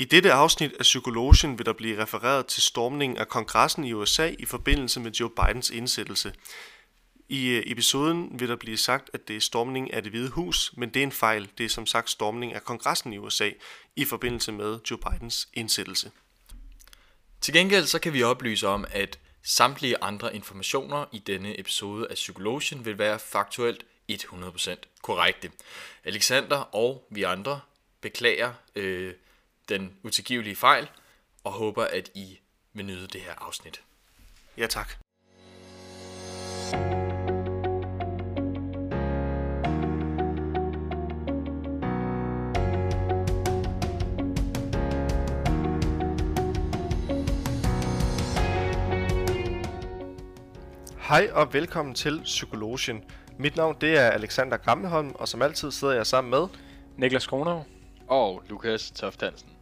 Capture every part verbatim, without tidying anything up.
I dette afsnit af Psykologien vil der blive refereret til stormningen af kongressen i U S A i forbindelse med Joe Bidens indsættelse. I episoden vil der blive sagt, at det er stormningen af Det Hvide Hus, men det er en fejl. Det er som sagt stormningen af kongressen i U S A i forbindelse med Joe Bidens indsættelse. Til gengæld så kan vi oplyse om, at samtlige andre informationer i denne episode af Psykologien vil være faktuelt hundrede procent korrekte. Alexander og vi andre beklager øh, den utilgivelige fejl og håber, at I vil nyde det her afsnit. Ja, tak. Hej og velkommen til Psykologien. Mit navn det er Alexander Grammeholm, og som altid sidder jeg sammen med Niklas Kronov og Lukas Toft Hansen.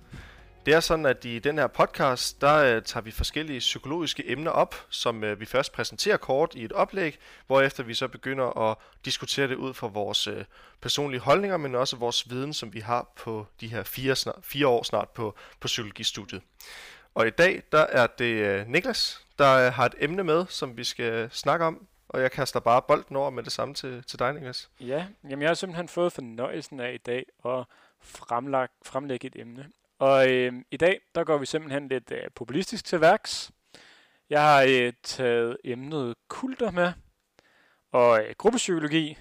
Det er sådan, at i den her podcast, der uh, tager vi forskellige psykologiske emner op, som uh, vi først præsenterer kort i et oplæg, hvorefter vi så begynder at diskutere det ud fra vores uh, personlige holdninger, men også vores viden, som vi har på de her fire, snart, fire år snart på, på psykologistudiet. Og i dag, der er det uh, Niklas, der uh, har et emne med, som vi skal snakke om. Og jeg kaster bare bolden over med det samme til, til dig, Niklas. Ja, jamen jeg har simpelthen fået fornøjelsen af i dag at fremlægge, fremlægge et emne. Og øh, i dag, der går vi simpelthen lidt øh, populistisk til værks. Jeg har øh, taget emnet kulter med, og øh, gruppepsykologi,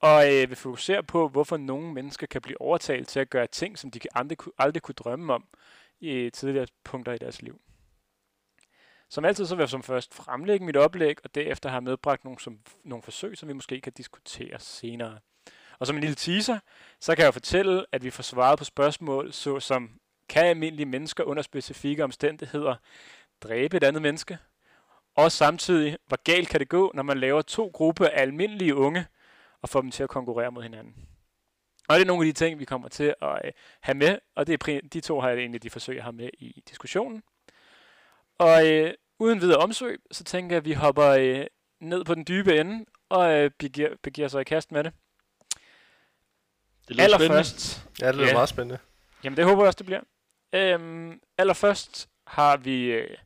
og øh, vil fokusere på, hvorfor nogle mennesker kan blive overtalt til at gøre ting, som de aldrig, aldrig kunne drømme om i tidligere punkter i deres liv. Som altid, så vil jeg som først fremlægge mit oplæg, og derefter har medbragt nogle, som, nogle forsøg, som vi måske kan diskutere senere. Og som en lille teaser, så kan jeg fortælle, at vi får svaret på spørgsmål, såsom, kan almindelige mennesker under specifikke omstændigheder dræbe et andet menneske? Og samtidig, hvor galt kan det gå, når man laver to grupper af almindelige unge, og får dem til at konkurrere mod hinanden? Og det er nogle af de ting, vi kommer til at have med, og det er de to har jeg egentlig de forsøg, jeg har med i diskussionen. Og øh, uden videre omsøg, så tænker jeg, at vi hopper øh, ned på den dybe ende, og øh, begiver, begiver sig i kast med det. Det lyder allerførst, ja, det lyder ja. meget spændende. Jamen, det håber jeg også, det bliver. Øhm, allerførst har vi øh,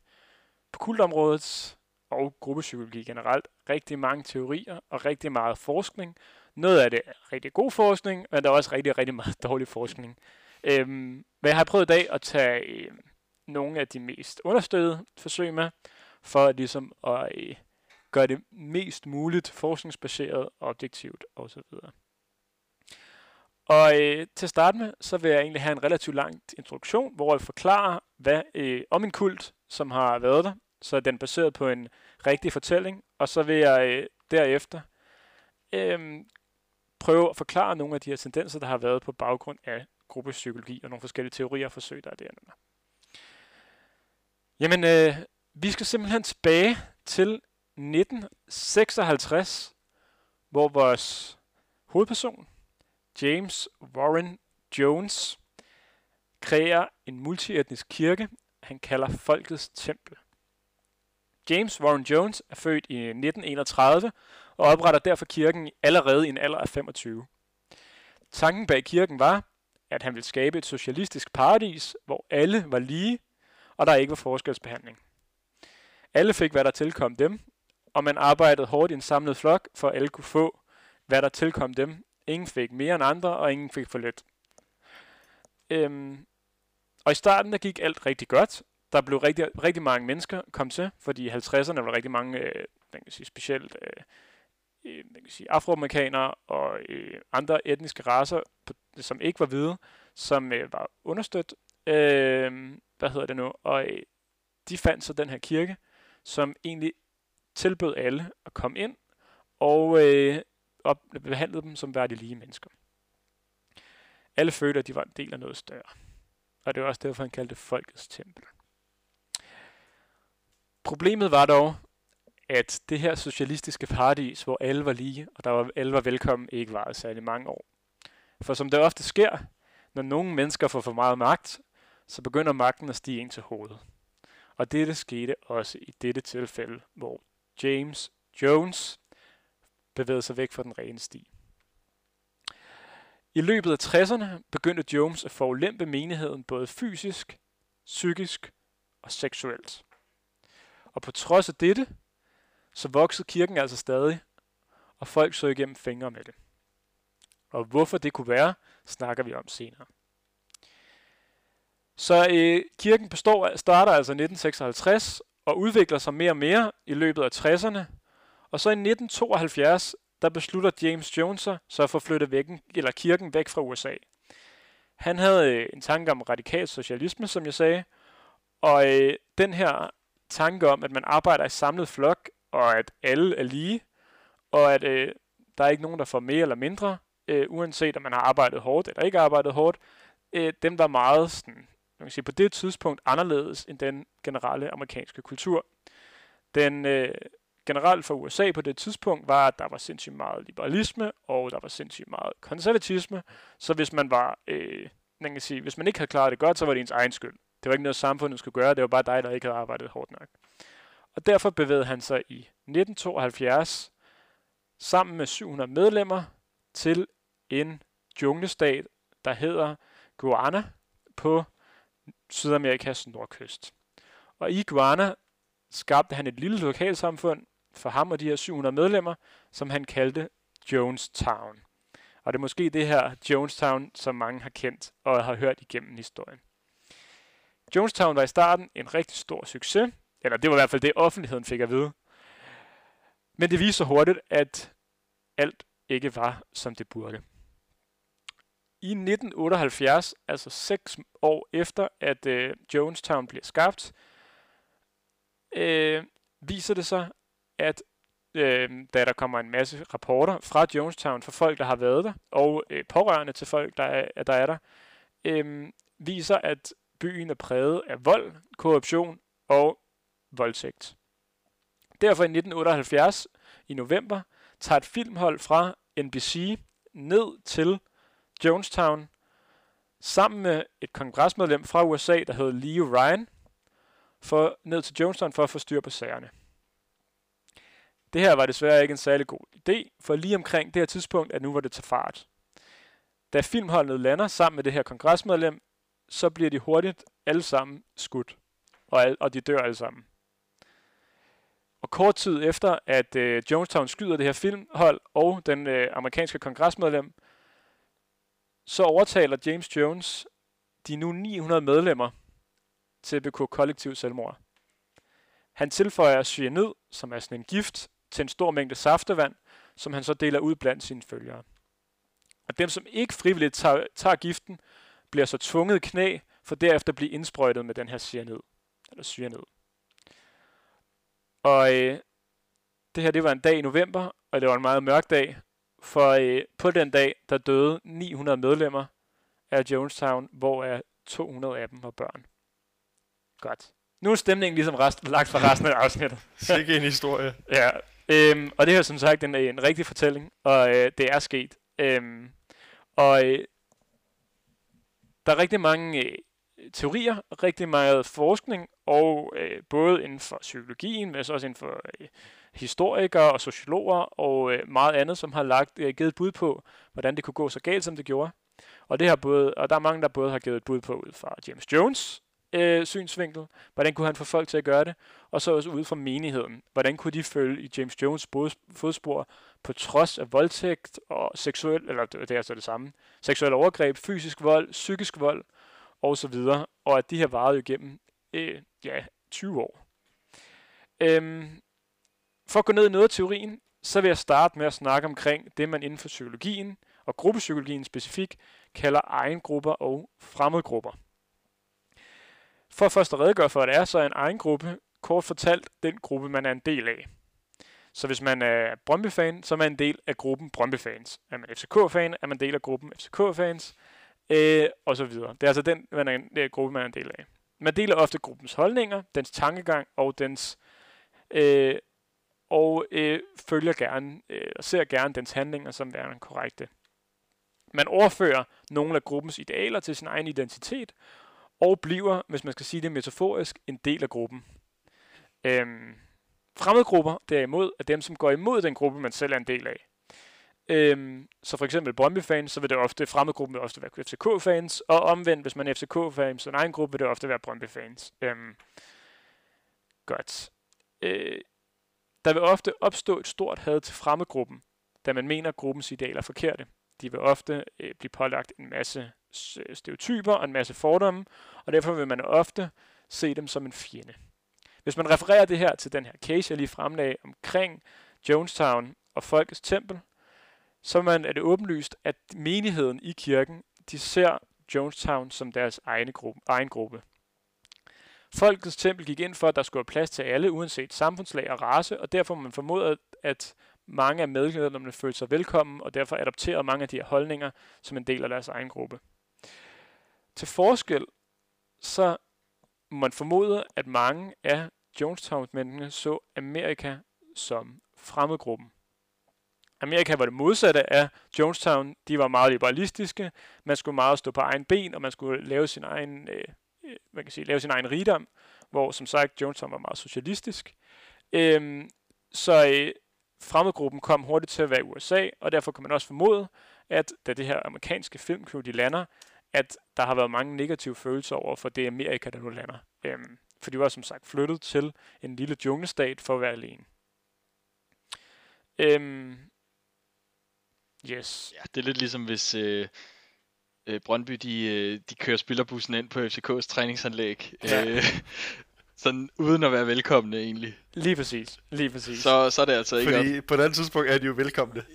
på kultområdet og gruppepsykologi generelt rigtig mange teorier og rigtig meget forskning. Noget af det er rigtig god forskning, men der er også rigtig, rigtig meget dårlig forskning. Øhm, men jeg har prøvet i dag at tage øh, nogle af de mest understøttede forsøg med, for ligesom at øh, gøre det mest muligt forskningsbaseret, objektivt osv. Og øh, til at starte med, så vil jeg egentlig have en relativt lang introduktion, hvor jeg forklarer hvad, øh, om en kult, som har været der. Så er den baseret på en rigtig fortælling, og så vil jeg øh, derefter øh, prøve at forklare nogle af de her tendenser, der har været på baggrund af gruppepsykologi og nogle forskellige teorier og forsøg, der er derunder. Jamen, øh, vi skal simpelthen tilbage til nitten seksoghalvtreds, hvor vores hovedperson, James Warren Jones, kreerer en multietnisk kirke, han kalder Folkets Tempel. James Warren Jones er født i nitten enogtredive og opretter derfor kirken allerede i en alder af femogtyve. Tanken bag kirken var, at han ville skabe et socialistisk paradis, hvor alle var lige, og der ikke var forskelsbehandling. Alle fik, hvad der tilkom dem, og man arbejdede hårdt i en samlet flok, for at alle kunne få, hvad der tilkom dem. Ingen fik mere end andre, og ingen fik for lidt. Øhm, og i starten der gik alt rigtig godt. Der blev rigtig, rigtig mange mennesker kom til, fordi i halvtredserne var der rigtig mange, øh, man kan sige specielt øh, man kan sige afroamerikanere og øh, andre etniske racer, på, som ikke var hvide, som øh, var understødt. Øh, hvad hedder det nu? Og øh, de fandt så den her kirke, som egentlig tilbød alle at komme ind, og øh, og behandlede dem som værdige lige mennesker. Alle følte, at de var en del af noget større. Og det var også derfor, han kaldte det Folkets Tempel. Problemet var dog, at det her socialistiske paradis, hvor alle var lige, og der var, alle var velkommen, ikke varede særlig mange år. For som det ofte sker, når nogle mennesker får for meget magt, så begynder magten at stige ind til hovedet. Og dette skete også i dette tilfælde, hvor James Jones bevægede sig væk fra den rene sti. I løbet af tresserne begyndte Jones at forulempe menigheden både fysisk, psykisk og seksuelt. Og på trods af dette, så voksede kirken altså stadig, og folk så igennem fingre med det. Og hvorfor det kunne være, snakker vi om senere. Så øh, kirken består, starter altså i nitten seksoghalvtreds og udvikler sig mere og mere i løbet af tresserne. Og så i nitten tooghalvfjerds, der beslutter James Jones så at få flyttet væggen, eller kirken væk fra U S A. Han havde øh, en tanke om radikal socialisme, som jeg sagde. Og øh, den her tanke om, at man arbejder i samlet flok, og at alle er lige, og at øh, der er ikke nogen, der får mere eller mindre, øh, uanset om man har arbejdet hårdt eller ikke arbejdet hårdt, øh, den var meget sådan, man kan sige, på det tidspunkt anderledes end den generelle amerikanske kultur. Den øh, generelt for U S A på det tidspunkt var, at der var sindssygt meget liberalisme, og der var sindssygt meget konservatisme, så hvis man var, øh, man kan sige, hvis man ikke havde klaret det godt, så var det ens egen skyld. Det var ikke noget, samfundet skulle gøre, det var bare dig, der ikke havde arbejdet hårdt nok. Og derfor bevægede han sig i nitten tooghalvfjerds sammen med syv hundrede medlemmer til en junglestat, der hedder Guyana på Sydamerikas nordkyst. Og i Guyana skabte han et lille lokalsamfund for ham og de her syv hundrede medlemmer, som han kaldte Jonestown. Og det er måske det her Jonestown, som mange har kendt og har hørt igennem historien. Jonestown var i starten en rigtig stor succes, eller det var i hvert fald det, offentligheden fik at vide. Men det viste sig hurtigt, at alt ikke var, som det burde. I nitten otteoghalvfjerds, altså seks år efter, at øh, Jonestown bliver skabt, øh, viser det sig, at øh, da der kommer en masse rapporter fra Jonestown for folk, der har været der, og øh, pårørende til folk, der er der, er der øh, viser, at byen er præget af vold, korruption og voldtægt. Derfor i nitten otteoghalvfjerds, i november, tager et filmhold fra N B C ned til Jonestown, sammen med et kongresmedlem fra U S A, der hedder Leo Ryan, for, ned til Jonestown for at få styr på sagerne. Det her var desværre ikke en særlig god idé, for lige omkring det her tidspunkt, at nu var det til fart. Da filmholdet lander sammen med det her kongresmedlem, så bliver de hurtigt alle sammen skudt, og, al- og de dør alle sammen. Og kort tid efter, at øh, Jonestown skyder det her filmhold og den øh, amerikanske kongresmedlem, så overtaler James Jones de nu ni hundrede medlemmer til at begå kollektiv selvmord. Han tilføjer cyanid, som er sådan en gift, til en stor mængde saftevand, som han så deler ud blandt sine følgere. Og dem, som ikke frivilligt tager, tager giften, bliver så tvunget i knæ, for derefter blive indsprøjtet med den her cyanid. Eller cyanid. Og øh, det her, det var en dag i november, og det var en meget mørk dag, for øh, på den dag, der døde ni hundrede medlemmer af Jonestown, hvor to hundrede af dem var børn. Godt. Nu er stemningen ligesom rest, lagt fra resten af afsnittet. Sikke en historie. Ja, øh, og det her som sagt en, en rigtig fortælling, og øh, det er sket. Øh, og øh, der er rigtig mange øh, teorier, rigtig meget forskning, og øh, både inden for psykologien, men også inden for øh, historikere og sociologer og øh, meget andet, som har lagt, øh, givet bud på, hvordan det kunne gå så galt, som det gjorde. Og, det har både, og der er mange, der både har givet et bud på ud fra James Jones øh, synsvinkel, hvordan kunne han få folk til at gøre det, og så også ud fra menigheden. Hvordan kunne de følge i James Jones fodspor på trods af voldtægt og seksuel, eller det er altså det samme, seksuel overgreb, fysisk vold, psykisk vold, og så videre, og at de her varede jo igennem øh, ja, tyve år. Øhm, for at gå ned i noget af teorien, så vil jeg starte med at snakke omkring det, man inden for psykologien og gruppepsykologien specifikt kalder egengrupper og fremmedgrupper. For først at redegøre for, hvad det er, så er en egengruppe kort fortalt den gruppe, man er en del af. Så hvis man er Brøndby-fan, så er man en del af gruppen Brøndby-fans. Er man F C K-fan, er man del af gruppen F C K-fans. Øh, og så videre. Det er altså den man er en, det er gruppe, man er en del af. Man deler ofte gruppens holdninger, dens tankegang og dens øh, og øh, følger gerne øh, og ser gerne dens handlinger som værende korrekte. Man overfører nogle af gruppens idealer til sin egen identitet og bliver, hvis man skal sige det metaforisk, en del af gruppen. Øh, fremmedgrupper derimod er dem, som går imod den gruppe, man selv er en del af. Øhm, så for eksempel Brøndby-fans, så vil det ofte, fremmedgruppen vil ofte være F C K-fans, og omvendt, hvis man er F C K-fans, så en egen gruppe vil det ofte være Brøndby-fans. Øhm, godt. Øh, der vil ofte opstå et stort had til fremmedgruppen, da man mener, at gruppens idealer er forkerte. De vil ofte øh, blive pålagt en masse stereotyper og en masse fordomme, og derfor vil man ofte se dem som en fjende. Hvis man refererer det her til den her case, jeg lige fremlagde omkring Jonestown og Folkets Tempel, så man, er det åbenlyst, at menigheden i kirken, de ser Jonestown som deres egne gruppe, egen gruppe. Folkets Tempel gik ind for, at der skulle være plads til alle, uanset samfundslag og race, og derfor man formoder, at mange af medlemmerne følte sig velkommen, og derfor adopterede mange af de her holdninger som en del af deres egen gruppe. Til forskel, så man formoder, at mange af Jonestown-mændene så Amerika som fremmedgruppen. Amerika var det modsatte af Jonestown. De var meget liberalistiske. Man skulle meget stå på egen ben, og man skulle lave sin egen, øh, man kan sige, lave sin egen rigdom, hvor som sagt Jonestown var meget socialistisk. Øhm, så øh, fremmedgruppen kom hurtigt til at være i U S A, og derfor kan man også formode, at da det her amerikanske filmcrew de lander, at der har været mange negative følelser over for det Amerika, der nu lander. Øhm, for de var som sagt flyttet til en lille junglestat for at være alene. Øhm, Yes. Ja, det er lidt ligesom hvis øh, øh, Brøndby de, øh, de kører spillerbussen ind på F C K's træningsanlæg, ja. øh, sådan uden at være velkomne egentlig. Lige præcis, lige præcis. Så, så er det altså ikke. Fordi op. På et andet tidspunkt er de jo velkomne.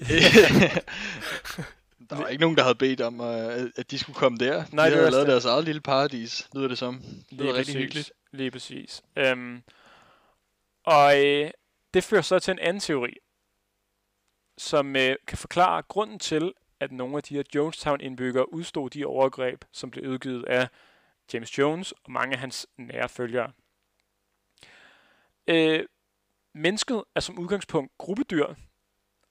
Der var ikke nogen, der havde bedt om, øh, at de skulle komme der. Nej, de det havde lavet det. Deres eget lille paradis, lyder det som. Det lyder rigtig hyggeligt. Lige præcis. Øhm, og øh, det fører så til en anden teori, som øh, kan forklare grunden til, at nogle af de her Jonestown-indbyggere udstod de overgreb, som blev udgivet af James Jones og mange af hans nære følgere. Øh, mennesket er som udgangspunkt gruppedyr,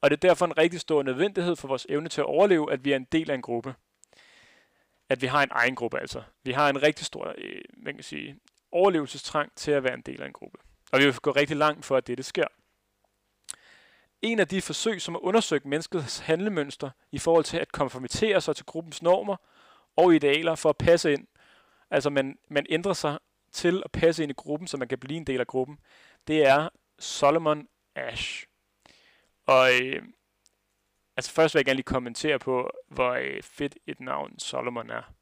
og det er derfor en rigtig stor nødvendighed for vores evne til at overleve, at vi er en del af en gruppe. At vi har en egen gruppe, altså. Vi har en rigtig stor øh, man kan sige, overlevelsestrang til at være en del af en gruppe. Og vi vil gå rigtig langt for, at dette sker. En af de forsøg, som har undersøgt menneskets handlemønster i forhold til at konformitere sig til gruppens normer og idealer for at passe ind, altså man, man ændrer sig til at passe ind i gruppen, så man kan blive en del af gruppen, det er Solomon Asch. Og øh, altså først vil jeg gerne lige kommentere på, hvor øh, fedt et navn Solomon er.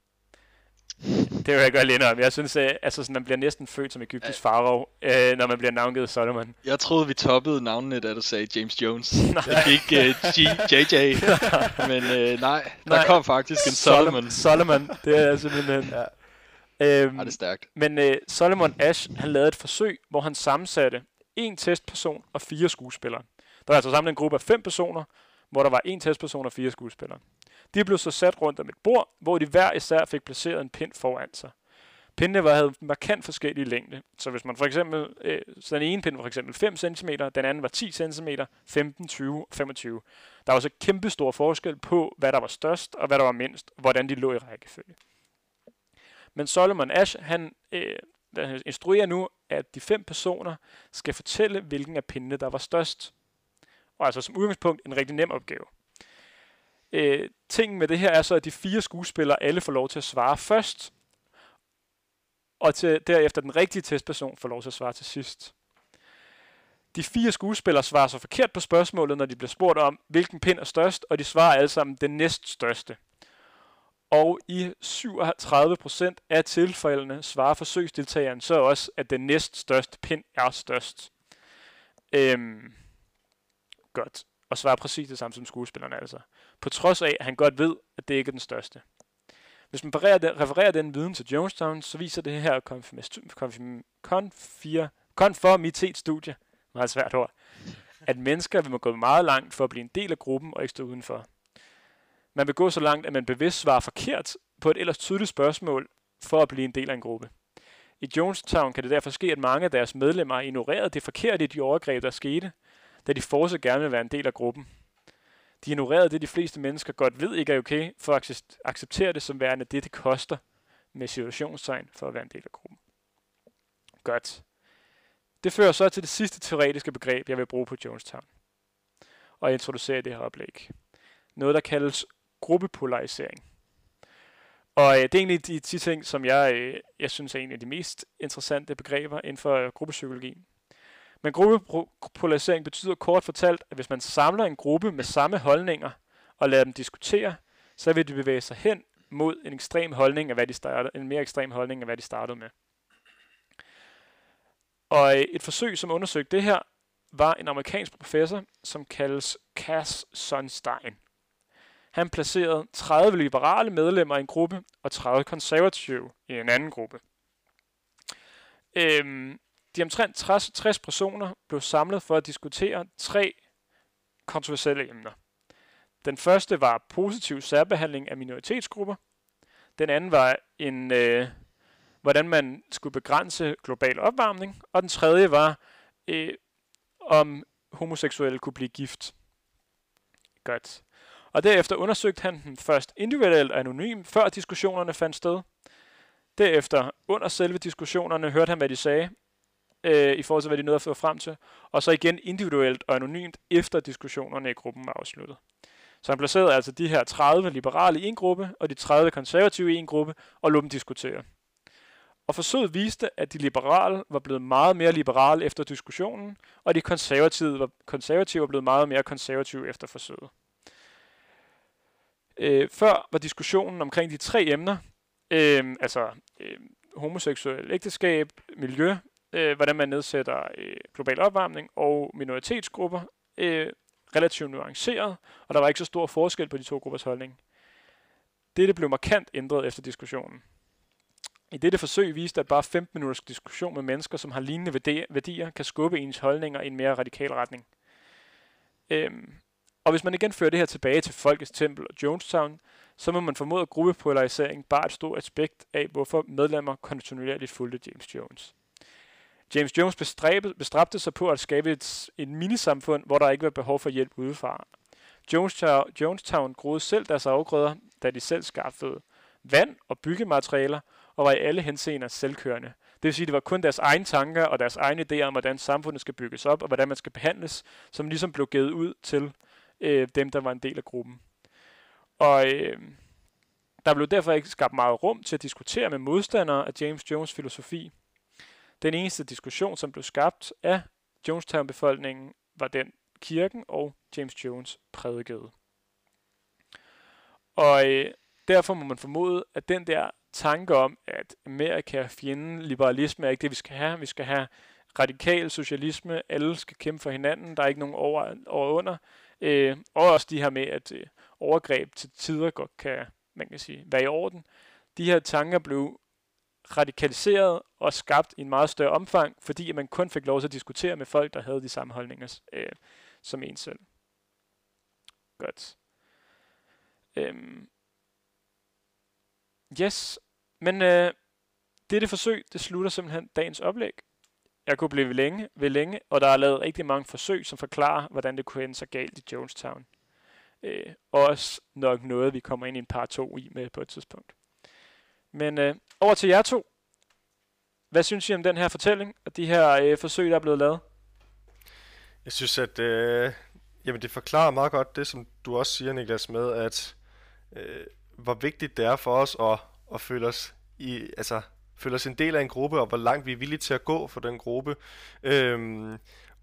Det vil jeg gøre lidt om. Jeg synes, at altså, sådan, man bliver næsten født som egyptisk farao, øh, når man bliver navngivet Solomon. Jeg troede, vi toppede navnene, da du sagde James Jones. Jeg fik uh, G J J, men uh, nej, der nej. kom faktisk en Solomon. Solomon, det er simpelthen... Ja. Øhm, ja, det er stærkt. Men uh, Solomon Asch, han lavede et forsøg, hvor han sammensatte en testperson og fire skuespillere. Der var altså samlet en gruppe af fem personer, hvor der var en testperson og fire skuespillere. De blev så sat rundt om et bord, hvor de hver især fik placeret en pind foran sig. Pindene var, havde markant forskellige længde, så hvis man for eksempel, øh, så den ene pind var for eksempel fem centimeter, den anden var ti centimeter, femten, tyve og femogtyve. Der var så kæmpe stor forskel på, hvad der var størst og hvad der var mindst, hvordan de lå i rækkefølge. Men Solomon Asch, han øh, instruerer nu, at de fem personer skal fortælle, hvilken af pindene, der var størst. Og altså som udgangspunkt en rigtig nem opgave. Øh, tingen med det her er så, at de fire skuespillere alle får lov til at svare først, og til, derefter den rigtige testperson får lov til at svare til sidst. De fire skuespillere svarer så forkert på spørgsmålet, når de bliver spurgt om, hvilken pind er størst, og de svarer alle sammen den næststørste. Og i syvogtredive procent af tilfældene svarer forsøgsdeltageren så også, at den næststørste pind er størst. Øhm, godt. Og svarer præcis det samme som skuespillerne altså. På trods af, at han godt ved, at det ikke er den største. Hvis man refererer den viden til Jonestown, så viser det her konformitetsstudie, meget svært ord, at mennesker vil gå meget langt for at blive en del af gruppen og ikke stå udenfor. Man vil gå så langt, at man bevidst svarer forkert på et ellers tydeligt spørgsmål for at blive en del af en gruppe. I Jonestown kan det derfor ske, at mange af deres medlemmer ignorerede det forkerte i de overgreb, der skete, da de fortsat gerne vil være en del af gruppen. De ignorerede det, de fleste mennesker godt ved ikke er okay, for at acceptere det som værende det, det koster med situationstegn for at være en del af gruppen. Godt. Det fører så til det sidste teoretiske begreb, jeg vil bruge på Jonestown og introducere det her oplæg. noget, der kaldes gruppepolarisering. Og øh, det er egentlig de ti ting, som jeg, øh, jeg synes er en af de mest interessante begreber inden for øh, gruppepsykologi. Men gruppepolarisering betyder kort fortalt, at hvis man samler en gruppe med samme holdninger og lader dem diskutere, så vil de bevæge sig hen mod en ekstrem holdning af hvad de startede, en mere ekstrem holdning af hvad de startede med. Og et forsøg, som undersøgte det her, var en amerikansk professor, som kaldes Cass Sunstein. Han placerede tredive liberale medlemmer i en gruppe og tredive konservative i en anden gruppe. Øhm, de omtrent tres personer blev samlet for at diskutere tre kontroversielle emner. Den første var positiv særbehandling af minoritetsgrupper. Den anden var en, øh, hvordan man skulle begrænse global opvarmning. Og den tredje var, øh, om homoseksuelle kunne blive gift. Godt. Og derefter undersøgte han dem først individuelt og anonymt, før diskussionerne fandt sted. Derefter, under selve diskussionerne, hørte han, hvad de sagde, øh, i forhold til, hvad de nåede at føre frem til. Og så igen individuelt og anonymt, efter diskussionerne i gruppen var afsluttet. Så han placerede altså de her tredive liberale i en gruppe, og de tredive konservative i en gruppe, og lod dem diskutere. Og forsøget viste, at de liberale var blevet meget mere liberale efter diskussionen, og de konservative var, konservative var blevet meget mere konservative efter forsøget. Øh, før var diskussionen omkring de tre emner, øh, altså øh, homoseksuel ægteskab, miljø, øh, hvordan man nedsætter øh, global opvarmning og minoritetsgrupper, øh, relativt nuanceret, og der var ikke så stor forskel på de to gruppers holdning. Dette blev markant ændret efter diskussionen. I dette forsøg viste, at bare femten minutters diskussion med mennesker, som har lignende værdier, kan skubbe ens holdninger i en mere radikal retning. Øhm, og hvis man igen fører det her tilbage til Folkets Tempel og Jonestown, så må man formode, at gruppepolarisering bare er et stort aspekt af, hvorfor medlemmer kontinuerligt fulgte James Jones. James Jones bestræbte sig på at skabe et, et minisamfund, hvor der ikke var behov for hjælp udefra. Jonestown, Jonestown groede selv deres afgrøder, da de selv skaffede vand og byggematerialer, og var i alle henseender selvkørende. Det vil sige, at det var kun deres egne tanker og deres egne idéer om, hvordan samfundet skal bygges op, og hvordan man skal behandles, som ligesom blev givet ud til øh, dem, der var en del af gruppen. Og øh, der blev derfor ikke skabt meget rum til at diskutere med modstandere af James Jones' filosofi. Den eneste diskussion, som blev skabt af Jonestown-befolkningen, var den kirken og James Jones prædikede. Og øh, derfor må man formode, at den der tanke om, at Amerika er fjenden, liberalisme er ikke det, vi skal have. Vi skal have radikal socialisme, alle skal kæmpe for hinanden, der er ikke nogen over, over under. Øh, og også de her med, at øh, overgreb til tider godt kan, man kan sige, være i orden. De her tanker blev radikaliseret og skabt i en meget større omfang, fordi man kun fik lov til at diskutere med folk, der havde de samme holdninger øh, som en selv. Godt. Øhm. Yes, men øh, dette forsøg, det slutter simpelthen dagens oplæg. Jeg kunne blive ved længe, ved længe, og der er lavet rigtig mange forsøg, som forklarer, hvordan det kunne ende så galt i Jonestown. Øh, også nok noget, vi kommer ind i en par to i med på et tidspunkt. Men øh, over til jer to. Hvad synes I om den her fortælling og de her øh, forsøg, der er blevet lavet? Jeg synes, at øh, jamen det forklarer meget godt det, som du også siger, Niklas, med, at øh, hvor vigtigt det er for os at, at føle os i, altså, føle os en del af en gruppe, og hvor langt vi er villige til at gå for den gruppe. Øhm,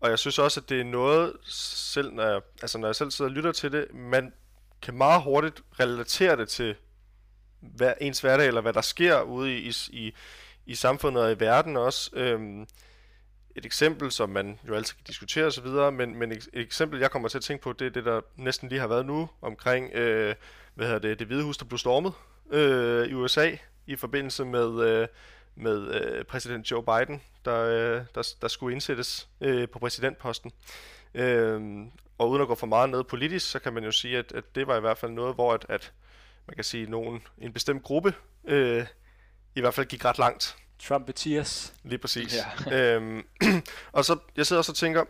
og jeg synes også, at det er noget, selv når jeg, altså, når jeg selv sidder og lytter til det, man kan meget hurtigt relatere det til hver, ens hverdag, eller hvad der sker ude i, i, i samfundet og i verden også. Øhm, et eksempel, som man jo altid kan diskutere osv., men, men et eksempel, jeg kommer til at tænke på, det er det, der næsten lige har været nu, omkring øh, hvad hedder det, det Hvide Hus, der blev stormet øh, i U S A, i forbindelse med, øh, med øh, præsident Joe Biden, der, øh, der, der skulle indsættes øh, på præsidentposten. Øh, og uden at gå for meget ned politisk, så kan man jo sige, at, at det var i hvert fald noget, hvor at, at man kan sige, nogen, en bestemt gruppe øh, i hvert fald gik ret langt. Trumpeteers. Lige præcis. Ja. øhm, og så, jeg sidder også og tænker,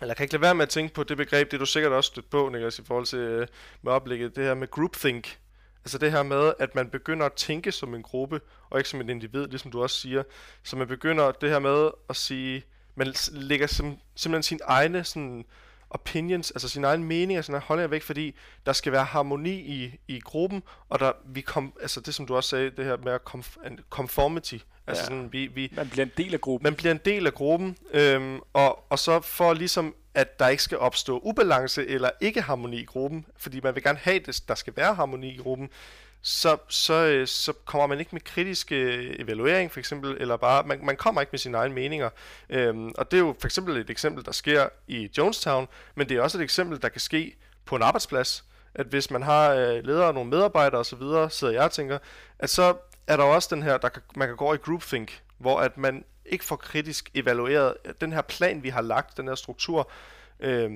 eller jeg kan ikke lade være med at tænke på det begreb, det du sikkert også stødt på, Niklas, i forhold til øh, med oplægget, det her med groupthink. Altså det her med, at man begynder at tænke som en gruppe, og ikke som et individ, ligesom du også siger. Så man begynder det her med at sige, man lægger sim, simpelthen sine egne sådan, opinions, altså sin egen mening og sådan holder jeg væk, fordi der skal være harmoni i, i gruppen, og der, vi kom, altså det som du også sagde, det her med conf- conformity, altså ja. Sådan, vi, vi... Man bliver en del af gruppen. Man bliver en del af gruppen, øhm, og, og så for ligesom, at der ikke skal opstå ubalance eller ikke harmoni i gruppen, fordi man vil gerne have, at der skal være harmoni i gruppen, så, så, så kommer man ikke med kritisk evaluering for eksempel, eller bare, man, man kommer ikke med sine egne meninger. Øhm, og det er jo for eksempel et eksempel, der sker i Jonestown, men det er også et eksempel, der kan ske på en arbejdsplads, at hvis man har øh, ledere og nogle medarbejdere osv., sidder jeg og tænker, at så er der også den her, der kan, man kan gå over i groupthink, hvor at man ikke får kritisk evalueret, den her plan, vi har lagt, den her struktur, øh,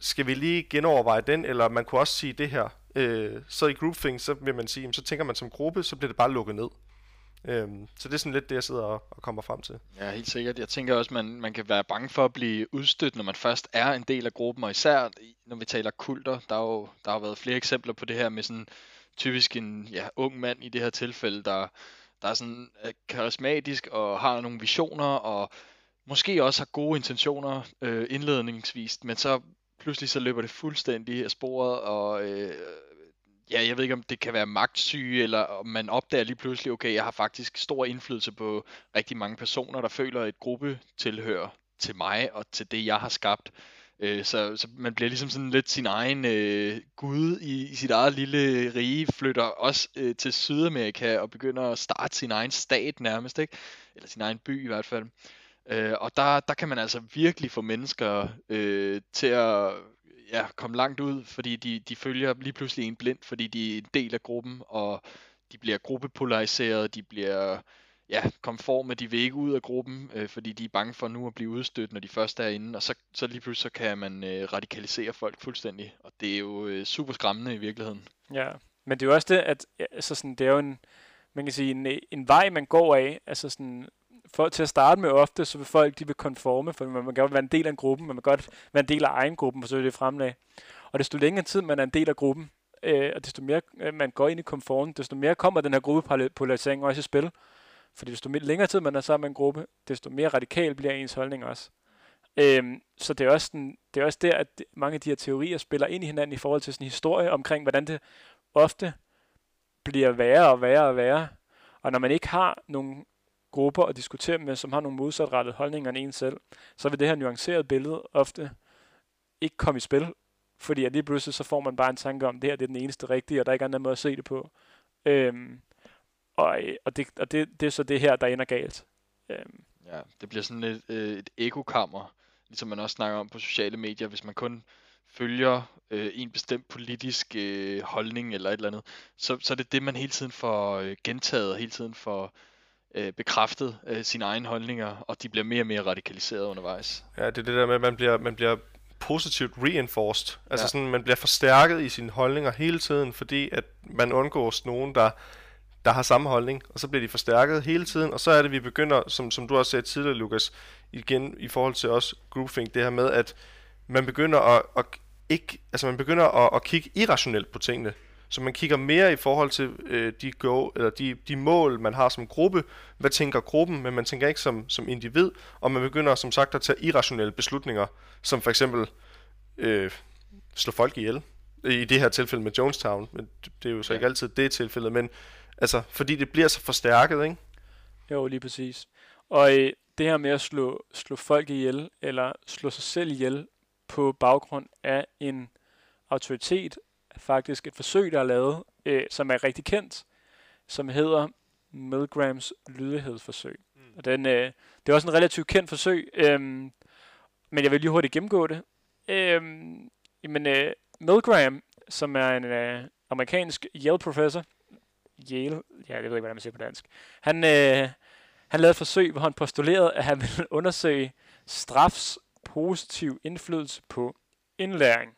skal vi lige genoverveje den, eller man kunne også sige det her. Øh, så i groupthink, så vil man sige, så tænker man som gruppe, så bliver det bare lukket ned. Øh, så det er sådan lidt det, jeg sidder og, og kommer frem til. Ja, helt sikkert. Jeg tænker også, man, man kan være bange for at blive udstødt, når man først er en del af gruppen, og især når vi taler kulter, der har jo der har været flere eksempler på det her med sådan typisk en ja, ung mand i det her tilfælde, der der er sådan karismatisk og har nogle visioner og måske også har gode intentioner øh, indledningsvis, men så pludselig så løber det fuldstændig af sporet, og øh, ja, jeg ved ikke om det kan være magtsyge, eller om man opdager lige pludselig, okay, jeg har faktisk stor indflydelse på rigtig mange personer, der føler et gruppe tilhører til mig og til det, jeg har skabt. Øh, så, så man bliver ligesom sådan lidt sin egen øh, gud i, i sit eget lille rige, flytter også øh, til Sydamerika og begynder at starte sin egen stat nærmest, ikke? Eller sin egen by i hvert fald. Øh, og der, der kan man altså virkelig få mennesker øh, til at ja, komme langt ud, fordi de, de følger lige pludselig en blind, fordi de er en del af gruppen, og de bliver gruppepolariseret, de bliver ja, konforme, de vil ikke ud af gruppen, øh, fordi de er bange for nu at blive udstødt, når de først er inde, og så, så lige pludselig så kan man øh, radikalisere folk fuldstændig, og det er jo øh, super skræmmende i virkeligheden. Ja, men det er jo også det, at ja, altså sådan, det er jo en, man kan sige, en, en vej, man går af, altså sådan... For, til at starte med ofte, så vil folk, de vil konforme, for man kan godt være en del af en gruppe, man kan godt være en del af egen gruppen, for så er det fremlag. Og desto længere tid man er en del af gruppen, øh, og desto mere øh, man går ind i konformen, desto mere kommer den her gruppepolarisering også i spil. Fordi desto mere, længere tid man er sammen med en gruppe, desto mere radikal bliver ens holdning også. Øh, så det er også, sådan, det er også der, at mange af de her teorier spiller ind i hinanden i forhold til sådan en historie omkring, hvordan det ofte bliver værre og værre og værre. Og når man ikke har nogen grupper at diskutere med, som har nogle modsatrettede holdninger end en selv, så vil det her nuancerede billede ofte ikke komme i spil, fordi at lige pludselig så får man bare en tanke om, det her det er den eneste rigtige, og der er ikke anden måde at se det på. Øhm, og og, det, og det, det er så det her, der ender galt. Øhm. Ja, det bliver sådan et, et ekokammer, ligesom man også snakker om på sociale medier, hvis man kun følger øh, en bestemt politisk øh, holdning eller et eller andet, så, så er det det, man hele tiden får øh, gentaget, hele tiden får bekræftet øh, sine egne holdninger, og de bliver mere og mere radikaliseret undervejs. Ja, det er det der med, at man bliver, man bliver positivt reinforced. Altså ja. Sådan, man bliver forstærket i sine holdninger hele tiden, fordi at man undgås nogen, der, der har samme holdning, og så bliver de forstærket hele tiden, og så er det, vi begynder, som, som du også sagde tidligere, Lukas, igen i forhold til også groupthink, det her med, at man begynder at, at ikke, altså man begynder at, at kigge irrationelt på tingene. Så man kigger mere i forhold til øh, de, go, eller de, de mål, man har som gruppe. Hvad tænker gruppen, men man tænker ikke som, som individ. Og man begynder som sagt at tage irrationelle beslutninger, som for eksempel øh, slå folk ihjel. I det her tilfælde med Jonestown. Men det er jo så ja. Ikke altid det tilfælde, men altså, fordi det bliver så forstærket, ikke? Jo, lige præcis. Og øh, det her med at slå, slå folk ihjel, eller slå sig selv ihjel på baggrund af en autoritet, faktisk et forsøg, der er lavet, øh, som er rigtig kendt, som hedder Milgrams lydighedsforsøg. Mm. Og den, øh, det er også en relativt kendt forsøg, øh, men jeg vil lige hurtigt gennemgå det. Øh, men, øh, Milgram, som er en øh, amerikansk Yale-professor, Yale, ja, jeg ved ikke, hvordan man siger på dansk, han, øh, han lavede et forsøg, hvor han postulerede, at han ville undersøge strafs positiv indflydelse på indlæring.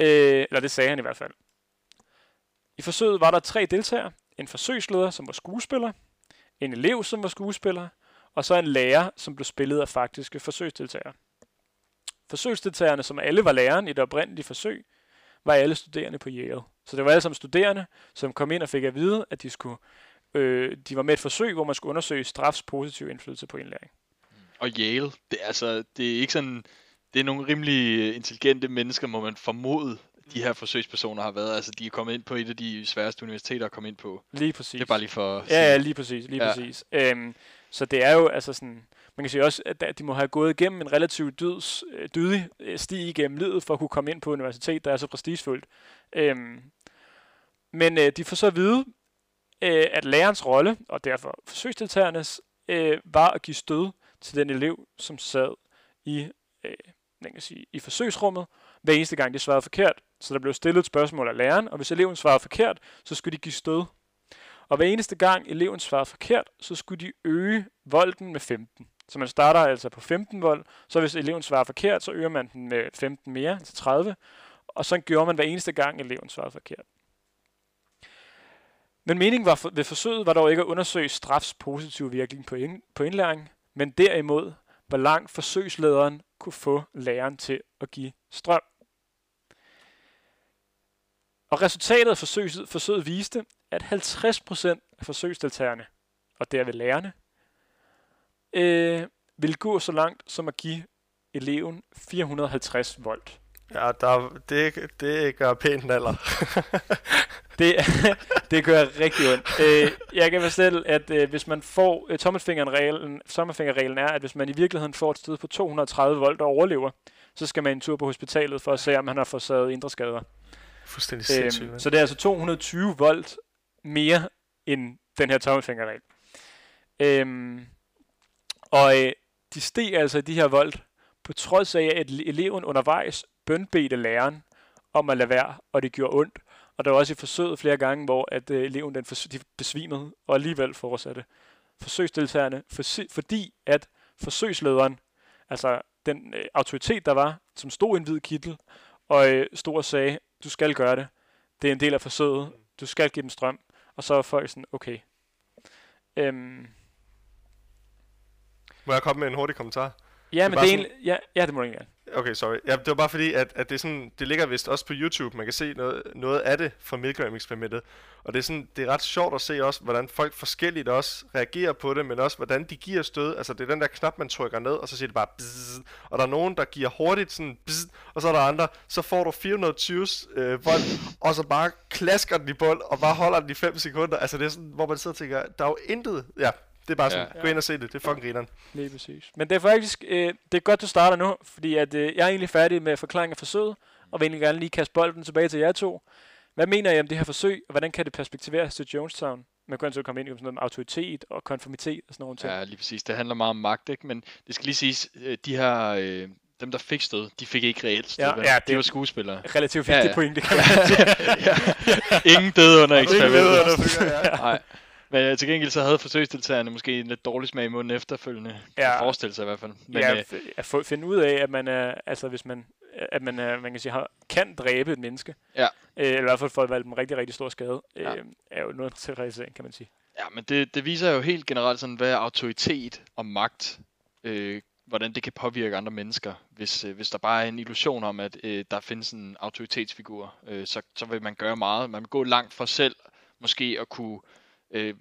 Øh, eller det sagde han i hvert fald. I forsøget var der tre deltagere. En forsøgsleder, som var skuespiller, en elev, som var skuespiller, og så en lærer, som blev spillet af faktiske forsøgsdeltagere. Forsøgsdeltagerne, som alle var læreren i det oprindelige forsøg, var alle studerende på Yale. Så det var alle sammen studerende, som kom ind og fik at vide, at de, skulle, øh, de var med et forsøg, hvor man skulle undersøge strafs positiv indflydelse på indlæring. Og Yale, det er, altså, det er ikke sådan... det er nogle rimelig intelligente mennesker, må man formode, de her forsøgspersoner har været. Altså, de er kommet ind på et af de sværeste universiteter at komme ind på. Lige præcis. Det er bare lige for... Ja, ja, lige præcis. Lige ja. præcis. Øhm, så det er jo, altså sådan... Man kan sige også, at de må have gået igennem en relativt dyds, dydig sti igennem livet, for at kunne komme ind på universitet, der er så prestigefuldt. Øhm, men øh, de får så at vide, øh, at lærerens rolle, og derfor forsøgsdeltagernes, øh, var at give stød til den elev, som sad i, øh, man kan sige, i forsøgsrummet, hver eneste gang de svarede forkert. Så der blev stillet et spørgsmål af læreren, og hvis eleven svarede forkert, så skulle de give stød. Og hver eneste gang eleven svarede forkert, så skulle de øge volten med femten. Så man starter altså på femten volt, så hvis eleven svarer forkert, så øger man den med femten mere, til tredive. Og så gjorde man hver eneste gang, eleven svarede forkert. Men meningen var for, ved forsøget var dog ikke at undersøge strafs positive virkning på, ind, på indlæring, men derimod, hvor langt forsøgslederen kunne få læreren til at give strøm. Og resultatet af forsøget, forsøget viste, at halvtreds procent af forsøgsdeltagerne, og derved lærerne, øh, ville gå så langt som at give eleven fire hundrede og halvtreds volt. Ja, der, det, det gør pænt alder. det, det gør rigtig ondt. Øh, jeg kan fortælle, at øh, hvis man får... Øh, tommelfingerreglen, tommelfingerreglen er, at hvis man i virkeligheden får et sted på to hundrede og tredive volt og overlever, så skal man en tur på hospitalet for at se, om han har forårsaget indre skader. Fuldstændig sindssygt. Øhm, så det er altså to hundrede og tyve volt mere end den her tommelfingerregel. Øhm, og øh, de steg altså i de her volt, på trods af, at eleven undervejs bønbedte læreren om at lade være, og det gjorde ondt. Og der var også i forsøget flere gange, hvor at, øh, eleven den forsøg, de besvimede og alligevel fortsatte forsøgsdeltagerne, for, fordi at forsøgslederen, altså den øh, autoritet, der var, som stod i en hvid kittel, og øh, stod og sagde, du skal gøre det, det er en del af forsøget, du skal give dem strøm, og så er folk sådan, okay. Øhm. Må jeg komme med en hurtig kommentar? Ja, det men det er sådan... en... ja, ja, det må du ikke gerne. Okay, sorry. Ja, det var bare fordi, at, at det, sådan, det ligger vist også på YouTube. Man kan se noget, noget af det fra Milgram-eksperimentet. Og det er, sådan, det er ret sjovt at se også, hvordan folk forskelligt også reagerer på det, men også hvordan de giver stød. Altså det er den der knap, man trykker ned, og så siger det bare bzzz, og der er nogen, der giver hurtigt sådan bzzz, og så er der andre, så får du fire hundrede og tyve volt, og så bare klasker den i bund, og bare holder den i fem sekunder. Altså det er sådan, hvor man sidder og tænker, der er jo intet... Ja. Det er bare sådan, ja. Gå ind og se det, det er fucking grineren. Lige præcis. Men det er faktisk, øh, det er godt, du starter nu, fordi at, øh, jeg er egentlig færdig med forklaringen af forsøget, og vil egentlig gerne lige kaste bolden tilbage til jer to. Hvad mener I om det her forsøg, og hvordan kan det perspektiveres til Jonestown? Man kan så komme ind i sådan noget om autoritet og konformitet og sådan noget. Ja, lige præcis. Det handler meget om magt, ikke? Men det skal lige siges, de her... Øh Dem, der fik stød, de fik ikke reelt stød. Ja, ja, det de var skuespillere. Relativt vigtige ja, ja. point, det kan man sige. Ingen døde under eksperimentet. Men øh, til gengæld så havde forsøgsdeltagerne måske en lidt dårlig smag i munden efterfølgende. Ja. Kan forestille sig i hvert fald. Men, ja, f- at få, finde ud af, at man er, altså hvis man, at man, er, man kan sige, har, kan dræbe et menneske. Ja. Øh, eller i hvert fald for at valge dem rigtig, rigtig stor skade. Ja. Øh, er jo noget til realisering, kan man sige. Ja, men det, det viser jo helt generelt sådan, hvad autoritet og magt, øh, hvordan det kan påvirke andre mennesker. Hvis, øh, hvis der bare er en illusion om, at øh, der findes en autoritetsfigur, øh, så, så vil man gøre meget. Man vil gå langt for selv, måske at kunne... Øh,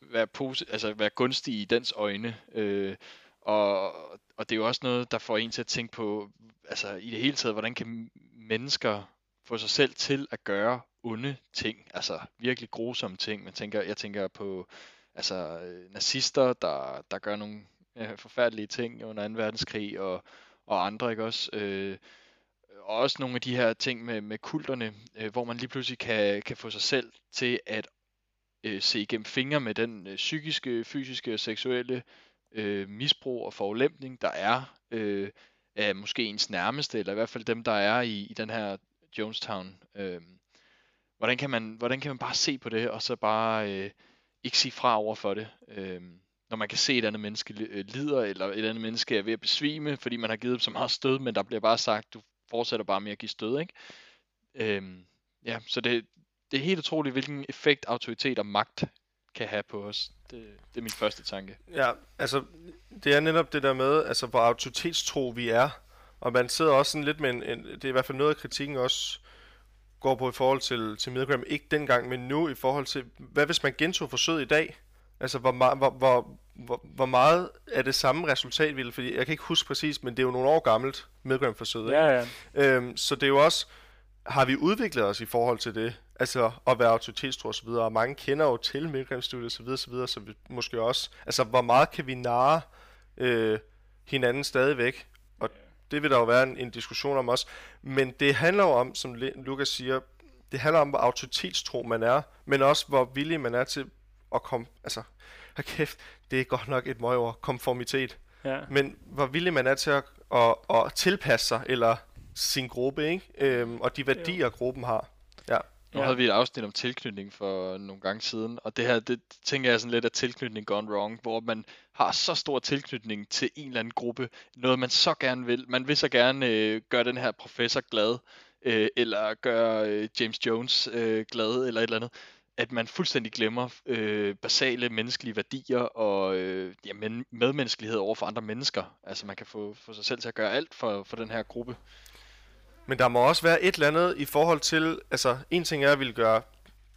være, posi- altså være gunstig i dens øjne, øh, og, og det er jo også noget, der får en til at tænke på, altså i det hele taget, hvordan kan mennesker få sig selv til at gøre onde ting, altså virkelig grusomme ting. Man tænker, jeg tænker på altså nazister, der, der gør nogle øh, forfærdelige ting under anden verdenskrig, og, og andre, ikke også? Øh, og også nogle af de her ting med, med kulterne, øh, hvor man lige pludselig kan, kan få sig selv til at Øh, se igennem fingre med den øh, psykiske, fysiske og seksuelle øh, misbrug og forulæmpning, der er øh, af måske ens nærmeste, eller i hvert fald dem, der er i, i den her Jonestown. Øh, hvordan, kan man, hvordan kan man bare se på det, og så bare øh, ikke sige fra over for det, øh, når man kan se, et andet menneske lider, eller et andet menneske er ved at besvime, fordi man har givet dem så meget stød, men der bliver bare sagt, du fortsætter bare med at give stød, ikke? Øh, ja, så det Det er helt utroligt, hvilken effekt autoritet og magt kan have på os. Det, det er min første tanke. Ja, altså, det er netop det der med, altså, hvor autoritetstro vi er. Og man sidder også sådan lidt med en, en... Det er i hvert fald noget af kritikken også går på i forhold til, til Milgram. Ikke dengang, men nu i forhold til... Hvad hvis man gentog forsøget i dag? Altså, hvor, hvor, hvor, hvor, hvor meget er det samme resultat ville, fordi jeg kan ikke huske præcis, men det er jo nogle år gammelt, Milgram-forsøget. Ja, ja. Øhm, så det er jo også, har vi udviklet os i forhold til det, altså at være autoritetstro og så videre, og mange kender jo til Milgram-studiet og så videre, så videre, så vi måske også, altså hvor meget kan vi narre øh, hinanden stadigvæk, og det vil der jo være en, en diskussion om også, men det handler jo om, som Lukas siger, det handler om, hvor autoritetstro man er, men også hvor villig man er til at komme, altså, har kæft, det er godt nok et møgord, konformitet, ja. Men hvor villig man er til at, at, at tilpasse sig, eller sin gruppe, ikke? Øhm, og de værdier, jo. Gruppen har. Ja. Nu havde vi et afsnit om tilknytning for nogle gange siden, og det her, det tænker jeg sådan lidt, at tilknytning gone wrong, hvor man har så stor tilknytning til en eller anden gruppe, noget man så gerne vil, man vil så gerne øh, gøre den her professor glad, øh, eller gøre øh, James Jones øh, glad, eller et eller andet, at man fuldstændig glemmer øh, basale menneskelige værdier og øh, ja, men, medmenneskelighed over for andre mennesker. Altså man kan få, få sig selv til at gøre alt for, for den her gruppe. Men der må også være et eller andet i forhold til, altså en ting er at ville gøre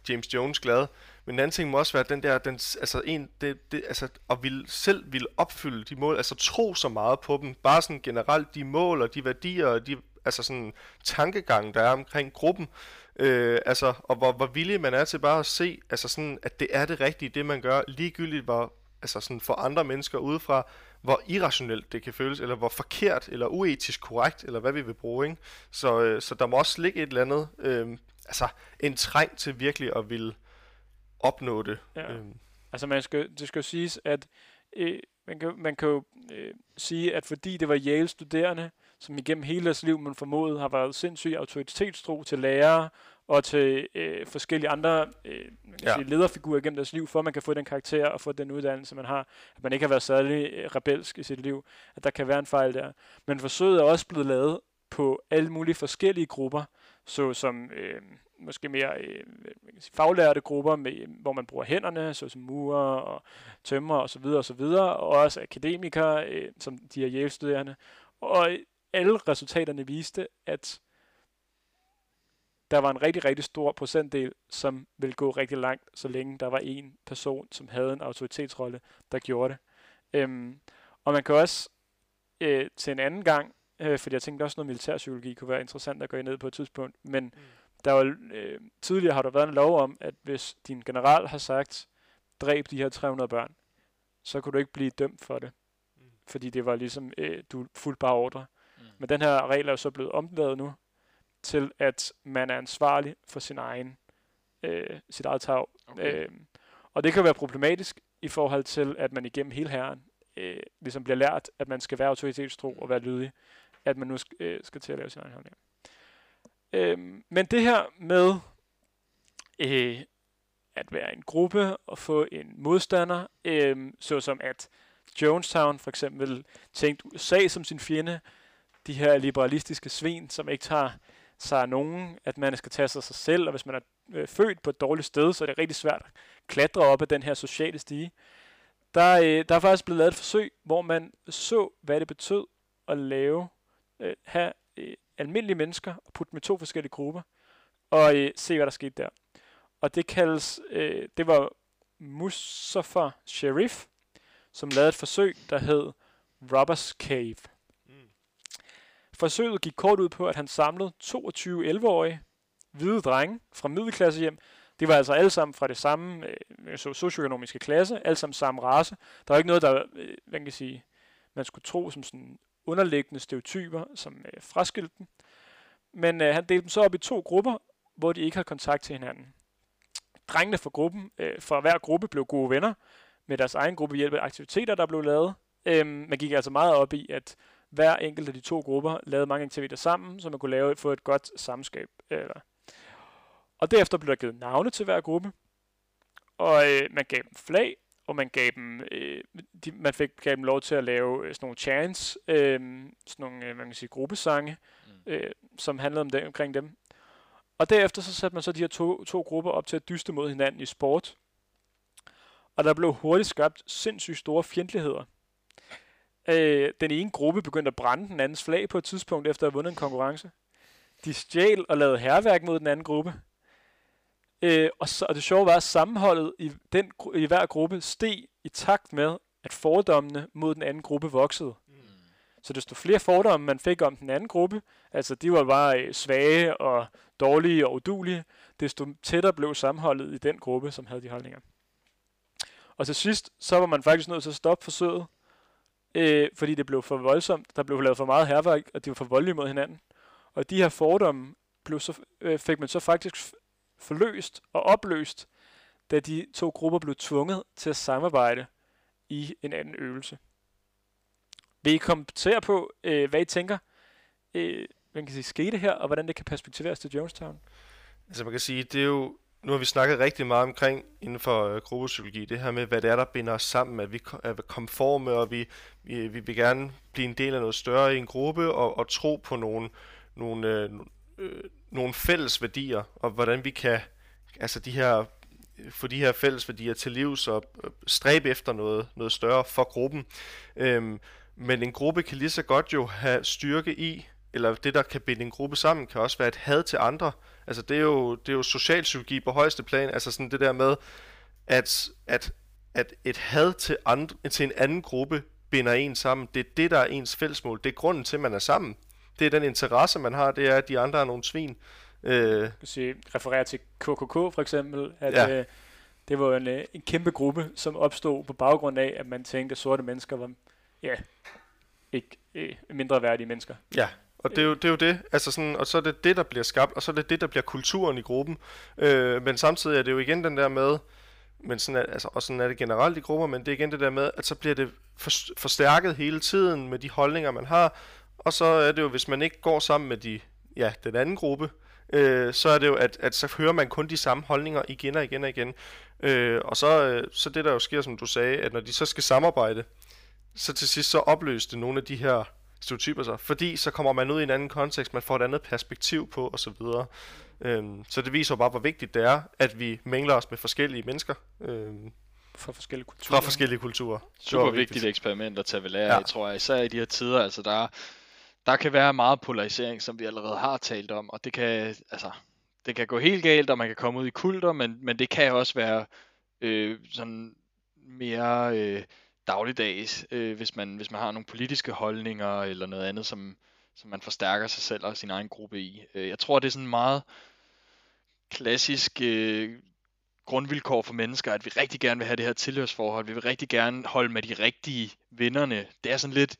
James Jones glad, men en anden ting må også være den der, den, altså en, det, det, altså at ville, selv ville opfylde de mål, altså tro så meget på dem, bare sådan generelt de mål og de værdier og de, altså sådan tankegangen der er omkring gruppen, øh, altså og hvor, hvor villig man er til bare at se, altså sådan at det er det rigtige det man gør, ligegyldigt hvor, altså sådan for andre mennesker udefra, hvor irrationelt det kan føles, eller hvor forkert, eller uetisk korrekt, eller hvad vi vil bruge, ikke? Så, øh, så der må også ligge et eller andet, øh, altså en træng til virkelig at ville opnå det. Ja. Øh. Altså man skal, det skal jo siges, at øh, man kan, man kan jo øh, sige, at fordi det var Yale-studerende, som igennem hele deres liv, man formodet, har været sindssyg autoritetstro til lærere, og til øh, forskellige andre øh, man kan ja. sige, lederfigurer gennem deres liv, for at man kan få den karakter og få den uddannelse, man har. At man ikke har været særlig øh, rebelsk i sit liv. At der kan være en fejl der. Men forsøget er også blevet lavet på alle mulige forskellige grupper, såsom øh, måske mere øh, faglærte grupper, med, hvor man bruger hænderne, såsom murer og tømrer osv. osv. Og også akademikere, øh, som de er Yale-studerende. Og alle resultaterne viste, at der var en rigtig, rigtig stor procentdel, som ville gå rigtig langt, så længe der var en person, som havde en autoritetsrolle, der gjorde det. Øhm, og man kan også øh, til en anden gang, øh, fordi jeg tænkte også noget militærpsykologi kunne være interessant at gå ned på et tidspunkt, men mm. der var, øh, tidligere har der været en lov om, at hvis din general har sagt, dræb de her tre hundrede børn, så kunne du ikke blive dømt for det. Mm. Fordi det var ligesom, øh, du fuldt bare ordre. Mm. Men den her regel er jo så blevet omladet nu, til at man er ansvarlig for sin egen, øh, sit eget tag. Okay. Øh, og det kan være problematisk i forhold til, at man igennem hele hæren øh, ligesom bliver lært, at man skal være autoritetstro og være lydig, at man nu sk- øh, skal til at lave sin egen handling. Øh, men det her med øh, at være en gruppe og få en modstander, øh, såsom at Jonestown for eksempel tænkte U S A som sin fjende, de her liberalistiske svin, som ikke tager sig af nogen, at man skal tage sig sig selv, og hvis man er øh, født på et dårligt sted, så er det rigtig svært at klatre op ad den her sociale stige. Der, øh, der er faktisk blevet lavet et forsøg, hvor man så, hvad det betød at lave, øh, have øh, almindelige mennesker, og putte dem i to forskellige grupper, og øh, se, hvad der skete der. Og det kaldes, øh, det var Muzafer Sherif, som lavede et forsøg, der hed Robbers Cave. Forsøget gik kort ud på, at han samlede toogtyve elleve-årige hvide drenge fra middelklassehjem. Det var altså alle sammen fra det samme øh, socioøkonomiske klasse, alle sammen samme race. Der var ikke noget, der øh, man kan sige, man skulle tro som sådan underliggende stereotyper, som øh, fraskilte dem. Men øh, han delte dem så op i to grupper, hvor de ikke havde kontakt til hinanden. Drengene fra gruppen, øh, fra hver gruppe blev gode venner med deres egen gruppe ved hjælp af aktiviteter, der blev lavet. Øh, man gik altså meget op i, at hver enkelt af de to grupper lavede mange aktiviteter sammen, så man kunne lave, få et godt samskab. Eller. Og derefter blev der givet navne til hver gruppe, og øh, man gav dem flag, og man gav dem, øh, de, man fik, gav dem lov til at lave øh, sådan nogle chants, øh, sådan nogle øh, man kan sige, gruppesange, mm. øh, som handlede om det, omkring dem. Og derefter så satte man så de her to, to grupper op til at dyste mod hinanden i sport, og der blev hurtigt skabt sindssygt store fjendtligheder. Øh, den ene gruppe begyndte at brænde den andens flag på et tidspunkt efter at have vundet en konkurrence. De stjal og lavede hærværk mod den anden gruppe. Øh, og, så, og det sjove var, at sammenholdet i, den, i hver gruppe steg i takt med, at fordommene mod den anden gruppe voksede. Mm. Så desto flere fordomme man fik om den anden gruppe, altså de var bare svage og dårlige og udulige, desto tættere blev sammenholdet i den gruppe, som havde de holdninger. Og til sidst, så var man faktisk nødt til at stoppe forsøget, øh, fordi det blev for voldsomt, der blev lavet for meget hærværk, og de var for voldelige mod hinanden. Og de her fordomme blev så, øh, fik man så faktisk forløst og opløst, da de to grupper blev tvunget til at samarbejde i en anden øvelse. Vil I kommentere på, øh, hvad I tænker, øh, man kan sige, skete her, og hvordan det kan perspektiveres til Jonestown? Altså man kan sige, det er jo, nu har vi snakket rigtig meget omkring inden for øh, gruppepsykologi, det her med, hvad det er, der binder os sammen, at vi er konforme, og vi, vi, vi vil gerne blive en del af noget større i en gruppe, og, og tro på nogle, nogle, øh, øh, nogle fælles værdier, og hvordan vi kan, altså de her, for de her fælles værdier til livs, og stræbe efter noget, noget større for gruppen. Øhm, men en gruppe kan lige så godt jo have styrke i, eller det, der kan binde en gruppe sammen, kan også være et had til andre. Altså det er jo, det er jo socialpsykologi på højeste plan, altså sådan det der med, at, at, at et had til, andre, til en anden gruppe binder en sammen. Det er det, der er ens fællesmål. Det er grunden til, at man er sammen. Det er den interesse, man har, det er, at de andre er nogle svin. Øh, sige, referere til K K K for eksempel, at ja. øh, det var en, øh, en kæmpe gruppe, som opstod på baggrund af, at man tænkte, at sorte mennesker var ja, ikke øh, mindre værdige mennesker. Ja, og det er jo det. Er jo det. Altså sådan, og så er det det, der bliver skabt, og så er det det, der bliver kulturen i gruppen. Øh, men samtidig er det jo igen den der med, men sådan er, altså, og sådan er det generelt i grupper, men det er igen det der med, at så bliver det for, forstærket hele tiden med de holdninger, man har. Og så er det jo, hvis man ikke går sammen med de, ja, den anden gruppe, Øh, så er det jo, at, at så hører man kun de samme holdninger igen og igen og igen. Øh, og så, øh, så det der jo sker, som du sagde, at når de så skal samarbejde, så til sidst så opløser det nogle af de her stereotyper sig. Fordi så kommer man ud i en anden kontekst, man får et andet perspektiv på osv. Så, øh, så det viser bare, hvor vigtigt det er, at vi mængler os med forskellige mennesker. Øh, fra forskellige kulturer. Fra forskellige kulturer. Super vigtigt, vigtigt eksperiment at tage ved lære, ja. Jeg tror jeg, især i de her tider, altså der er Der kan være meget polarisering, som vi allerede har talt om, og det kan, altså, det kan gå helt galt, og man kan komme ud i kulter, men, men det kan også være øh, sådan mere øh, dagligdags, øh, hvis, man, hvis man har nogle politiske holdninger eller noget andet, som, som man forstærker sig selv og sin egen gruppe i. Jeg tror, det er sådan meget klassisk øh, grundvilkår for mennesker, at vi rigtig gerne vil have det her tilhørsforhold, vi vil rigtig gerne holde med de rigtige vinderne. Det er sådan lidt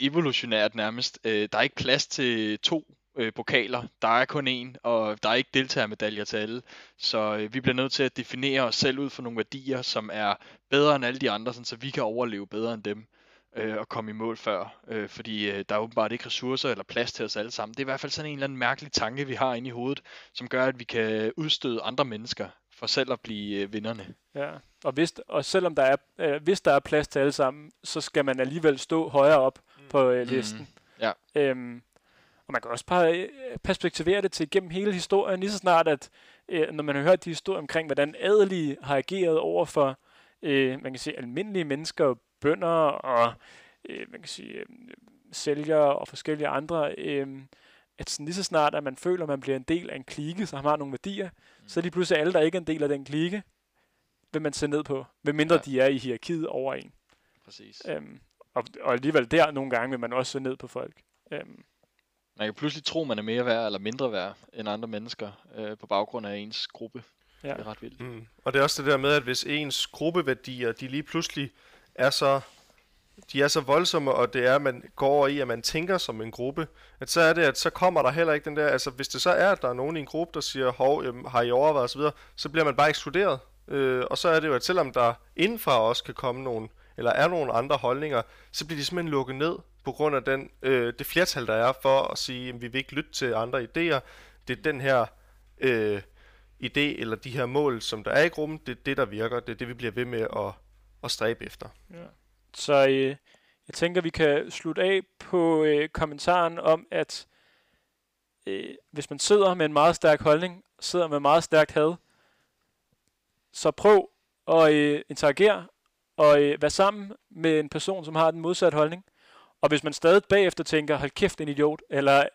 evolutionært nærmest. Der er ikke plads til to pokaler, der er kun én, og der er ikke deltagermedaljer til alle. Så vi bliver nødt til at definere os selv ud fra nogle værdier, som er bedre end alle de andre, så vi kan overleve bedre end dem og komme i mål før, fordi der er åbenbart ikke ressourcer eller plads til os alle sammen. Det er i hvert fald sådan en eller anden mærkelig tanke, vi har inde i hovedet, som gør, at vi kan udstøde andre mennesker for selv at blive vinderne. Ja, og, hvis, og selvom der er, øh, hvis der er plads til alle sammen, så skal man alligevel stå højere op mm. på øh, listen. Mm. Ja. Øhm, og man kan også perspektivere det til gennem hele historien, lige så snart, at øh, når man har hørt de historier omkring, hvordan adelige har ageret over for øh, man kan sige, almindelige mennesker, bønder og øh, man kan sige, øh, sælgere og forskellige andre, øh, at sådan lige så snart, at man føler, at man bliver en del af en klike, så har man nogle værdier, mm. så er lige pludselig alle, der ikke er en del af den klike, vil man se ned på, medmindre ja. de er i hierarkiet over en. Præcis. Øhm, og, og alligevel der nogle gange vil man også se ned på folk. Øhm. Man kan pludselig tro, man er mere værd eller mindre værd end andre mennesker øh, på baggrund af ens gruppe. Ja. Det er ret vildt. Mm. Og det er også det der med, at hvis ens gruppeværdier, de lige pludselig er så... de er så voldsomme, og det er, at man går i, at man tænker som en gruppe, at så er det, at så kommer der heller ikke den der, altså hvis det så er, at der er nogen i en gruppe, der siger, hov, jamen, har I overvejet osv., så bliver man bare ekskluderet, øh, og så er det jo, at selvom der indenfra også kan komme nogen, eller er nogen andre holdninger, så bliver de simpelthen lukket ned, på grund af den, øh, det flertal, der er for at sige, at vi vil ikke lytte til andre idéer, det er den her øh, idé, eller de her mål, som der er i gruppen, det er det, der virker, det er det, vi bliver ved med at, at stræbe efter. Ja. Så øh, jeg tænker, vi kan slutte af på øh, kommentaren om, at øh, hvis man sidder med en meget stærk holdning, sidder med meget stærkt had, så prøv at øh, interagere og øh, være sammen med en person, som har den modsatte holdning. Og hvis man stadig bagefter tænker, hold kæft, en idiot, eller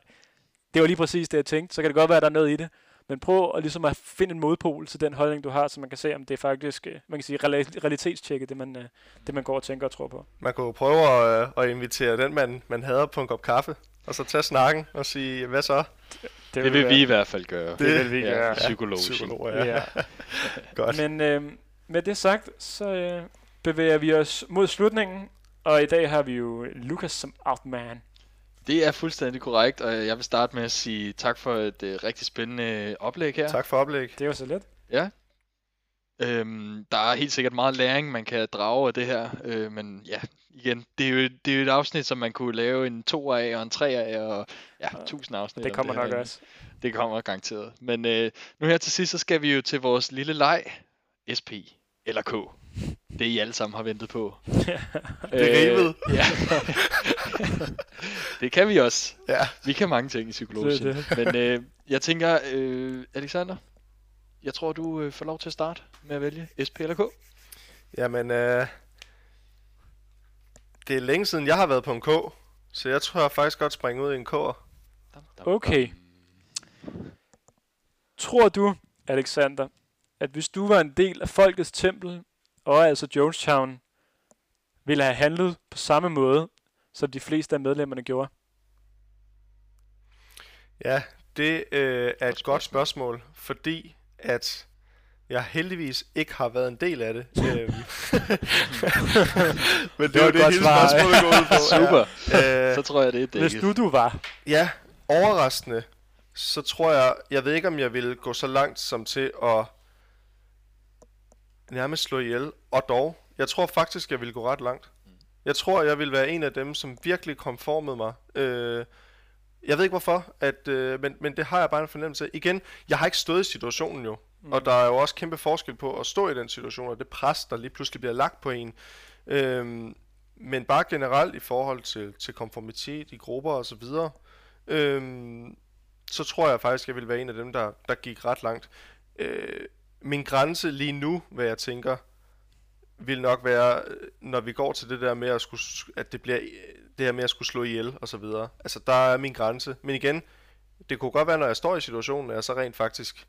det var lige præcis det, jeg tænkte, så kan det godt være, at der er noget i det. Men prøv at, ligesom at finde en modpol til den holdning, du har, så man kan se, om det er faktisk, man kan sige, realitetstjekket, det man, det man går og tænker og tror på. Man kunne prøve at, at invitere den, man, man hader på en kop kaffe, og så tage snakken og sige, hvad så? Det, det, det vil vi i hvert fald gøre. Det, det vil vi gøre. Ja, psykologisk. Ja, psykologer, ja. Godt. Men øh, med det sagt, så øh, bevæger vi os mod slutningen, og i dag har vi jo Lukas som outman. Det er fuldstændig korrekt, og jeg vil starte med at sige tak for et øh, rigtig spændende oplæg her. Tak for oplæg. Det var så let. Ja. Øhm, der er helt sikkert meget læring, man kan drage af det her, øh, men ja, igen, det er, jo, det er jo et afsnit, som man kunne lave en to af og en tre af, og ja, tusind afsnit. Det kommer det nok også. Det kommer garanteret. Men øh, nu her til sidst, så skal vi jo til vores lille leg, S P eller K. Det I alle sammen har ventet på. Det er rivet. Ja. Det kan vi også. Ja. Vi kan mange ting i psykologien. Det det. Men øh, jeg tænker, øh, Alexander, jeg tror, du øh, får lov til at starte med at vælge S P eller K. Jamen, øh, det er længe siden, jeg har været på en K, så jeg tror jeg faktisk godt springe ud i en K'er. Okay. Tror du, Alexander, at hvis du var en del af Folkets Tempel, og altså Jonestown, ville have handlet på samme måde, som de fleste af medlemmerne gjorde? Ja, det øh, er et godt spørgsmål, fordi at jeg heldigvis ikke har været en del af det. Men det, det var det hele spørgsmål, jeg går ud på. Super, ja. Så tror jeg, det er dækket. Hvis nu du var. Ja, overraskende, så tror jeg, jeg ved ikke, om jeg ville gå så langt som til at nærmest slå ihjel, og dog. Jeg tror faktisk, jeg ville gå ret langt. Jeg tror, jeg ville være en af dem, som virkelig konformede mig. Øh, jeg ved ikke hvorfor, at, øh, men, men det har jeg bare en fornemmelse af. Igen, jeg har ikke stået i situationen jo, mm. og der er jo også kæmpe forskel på at stå i den situation, og det pres, der lige pludselig bliver lagt på en. Øh, men bare generelt i forhold til, til konformitet i grupper og så videre, øh, så tror jeg faktisk, jeg ville være en af dem, der, der gik ret langt. Øh, Min grænse lige nu, hvad jeg tænker, vil nok være, når vi går til det der med at skulle, at det bliver det her med at skulle slå ihjel og så videre. Altså der er min grænse. Men igen, det kunne godt være, når jeg står i situationen, at jeg så rent faktisk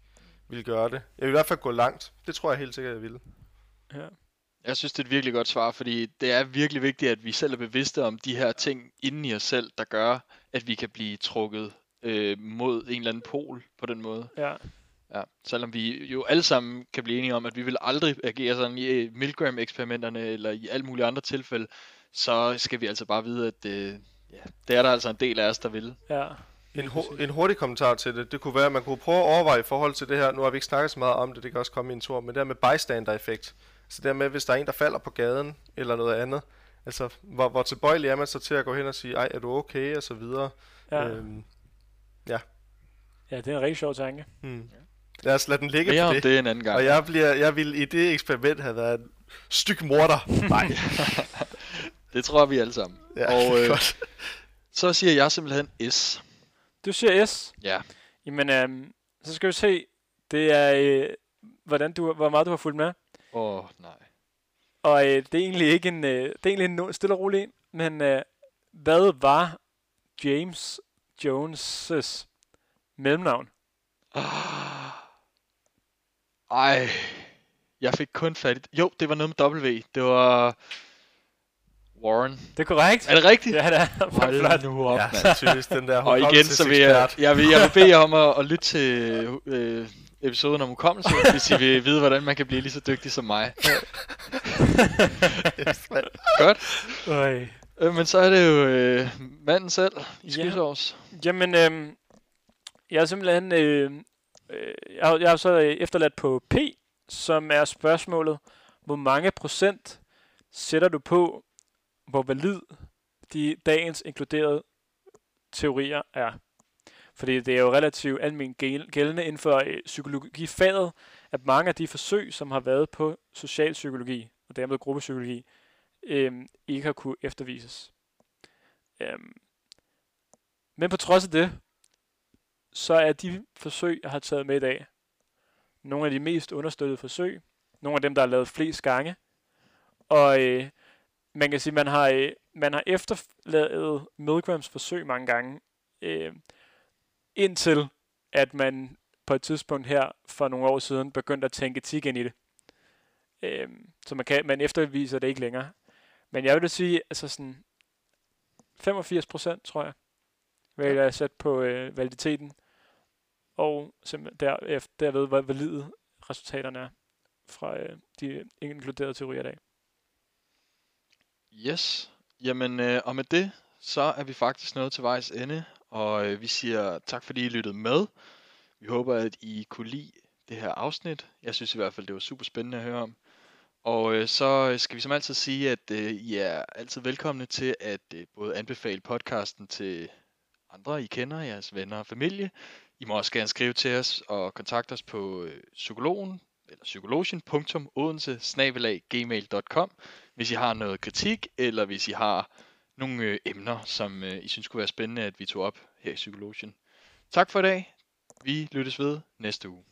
vil gøre det. Jeg vil i hvert fald gå langt. Det tror jeg helt sikkert, jeg vil. Ja. Jeg synes, det er et virkelig godt svar, fordi det er virkelig vigtigt, at vi selv er bevidste om de her ting inden i os selv, der gør, at vi kan blive trukket øh, mod en eller anden pol på den måde. Ja. Ja, selvom vi jo alle sammen kan blive enige om, at vi vil aldrig agere sådan i Milgram-eksperimenterne eller i alle mulige andre tilfælde, så skal vi altså bare vide, at det, ja, det er der altså en del af os, der vil. Ja. En, ho- en hurtig kommentar til det, det kunne være, at man kunne prøve at overveje i forhold til det her, nu har vi ikke snakket så meget om det, det kan også komme i en tur, men det her med bystander-effekt, så dermed hvis der er en, der falder på gaden eller noget andet, altså hvor, hvor tilbøjelig er man så til at gå hen og sige, ej, er du okay, og så videre. Ja, øhm, ja. ja det er en rigtig sjov tanke. Hmm. Ja. Lad os lade den ligge mere på det, det en anden gang. Og jeg, bliver, jeg ville i det eksperiment have været en styk morder. Nej. Det tror vi alle sammen. Ja, og øh, så siger jeg simpelthen S. Du siger S? Ja. Jamen, øh, så skal vi se, det er, øh, hvordan du, hvor meget du har fulgt med. Åh, oh, nej. Og øh, det er egentlig ikke en, øh, det er egentlig en no- stille og rolig en, men øh, hvad var James Jones' mellemnavn? Oh. Ej, jeg fik kun fat i... Jo, det var noget med W. Det var... Warren. Det er korrekt. Er det rigtigt? Ja, det er. Hold flot. Nu op, ja, mand. Typisk, den der og igen, så vil jeg, jeg, vil, jeg vil bede jer om at, at lytte til øh, episoden om hukommelse, hvis I vil vide, hvordan man kan blive lige så dygtig som mig. Godt. Øh, men så er det jo øh, manden selv i Skidsovs. Yeah. Jamen, øh, jeg er simpelthen... Øh, Jeg har, jeg har så efterladt på P, som er spørgsmålet, hvor mange procent sætter du på, hvor valid de dagens inkluderede teorier er? Fordi det er jo relativt almen gældende inden for psykologifaget, at mange af de forsøg, som har været på socialpsykologi og dermed gruppepsykologi, øh, ikke har kunne eftervises. Øh. Men på trods af det, så er de forsøg, jeg har taget med i dag, nogle af de mest understøttede forsøg, nogle af dem, der er lavet flest gange, og øh, man kan sige, man har øh, man har efterladet Milgrams forsøg mange gange, øh, indtil at man på et tidspunkt her for nogle år siden begyndt at tænke etik ind i det. Øh, så man, kan, man efterviser det ikke længere. Men jeg vil da sige, altså sådan femogfirs procent, tror jeg, vil jeg sætte på øh, validiteten, og derefter, derved, hvor valide resultaterne er fra øh, de inkluderede teorier i dag. Yes. Jamen, øh, og med det, så er vi faktisk nået til vejs ende, og øh, vi siger tak, fordi I lyttede med. Vi håber, at I kunne lide det her afsnit. Jeg synes i hvert fald, det var super spændende at høre om. Og øh, så skal vi som altid sige, at øh, I er altid velkomne til at øh, både anbefale podcasten til andre, I kender, jeres venner og familie. I må også gerne skrive til os og kontakte os på øh, psykologen, eller psykologen punktum odense bindestreg gmail punktum com, hvis I har noget kritik, eller hvis I har nogle øh, emner, som øh, I synes kunne være spændende, at vi tog op her i Psykologen. Tak for i dag. Vi lyttes ved næste uge.